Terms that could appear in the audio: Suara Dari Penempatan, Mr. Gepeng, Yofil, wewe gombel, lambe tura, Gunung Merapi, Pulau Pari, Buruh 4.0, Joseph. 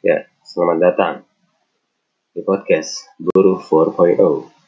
Ya, selamat datang di podcast Buruh 4.0.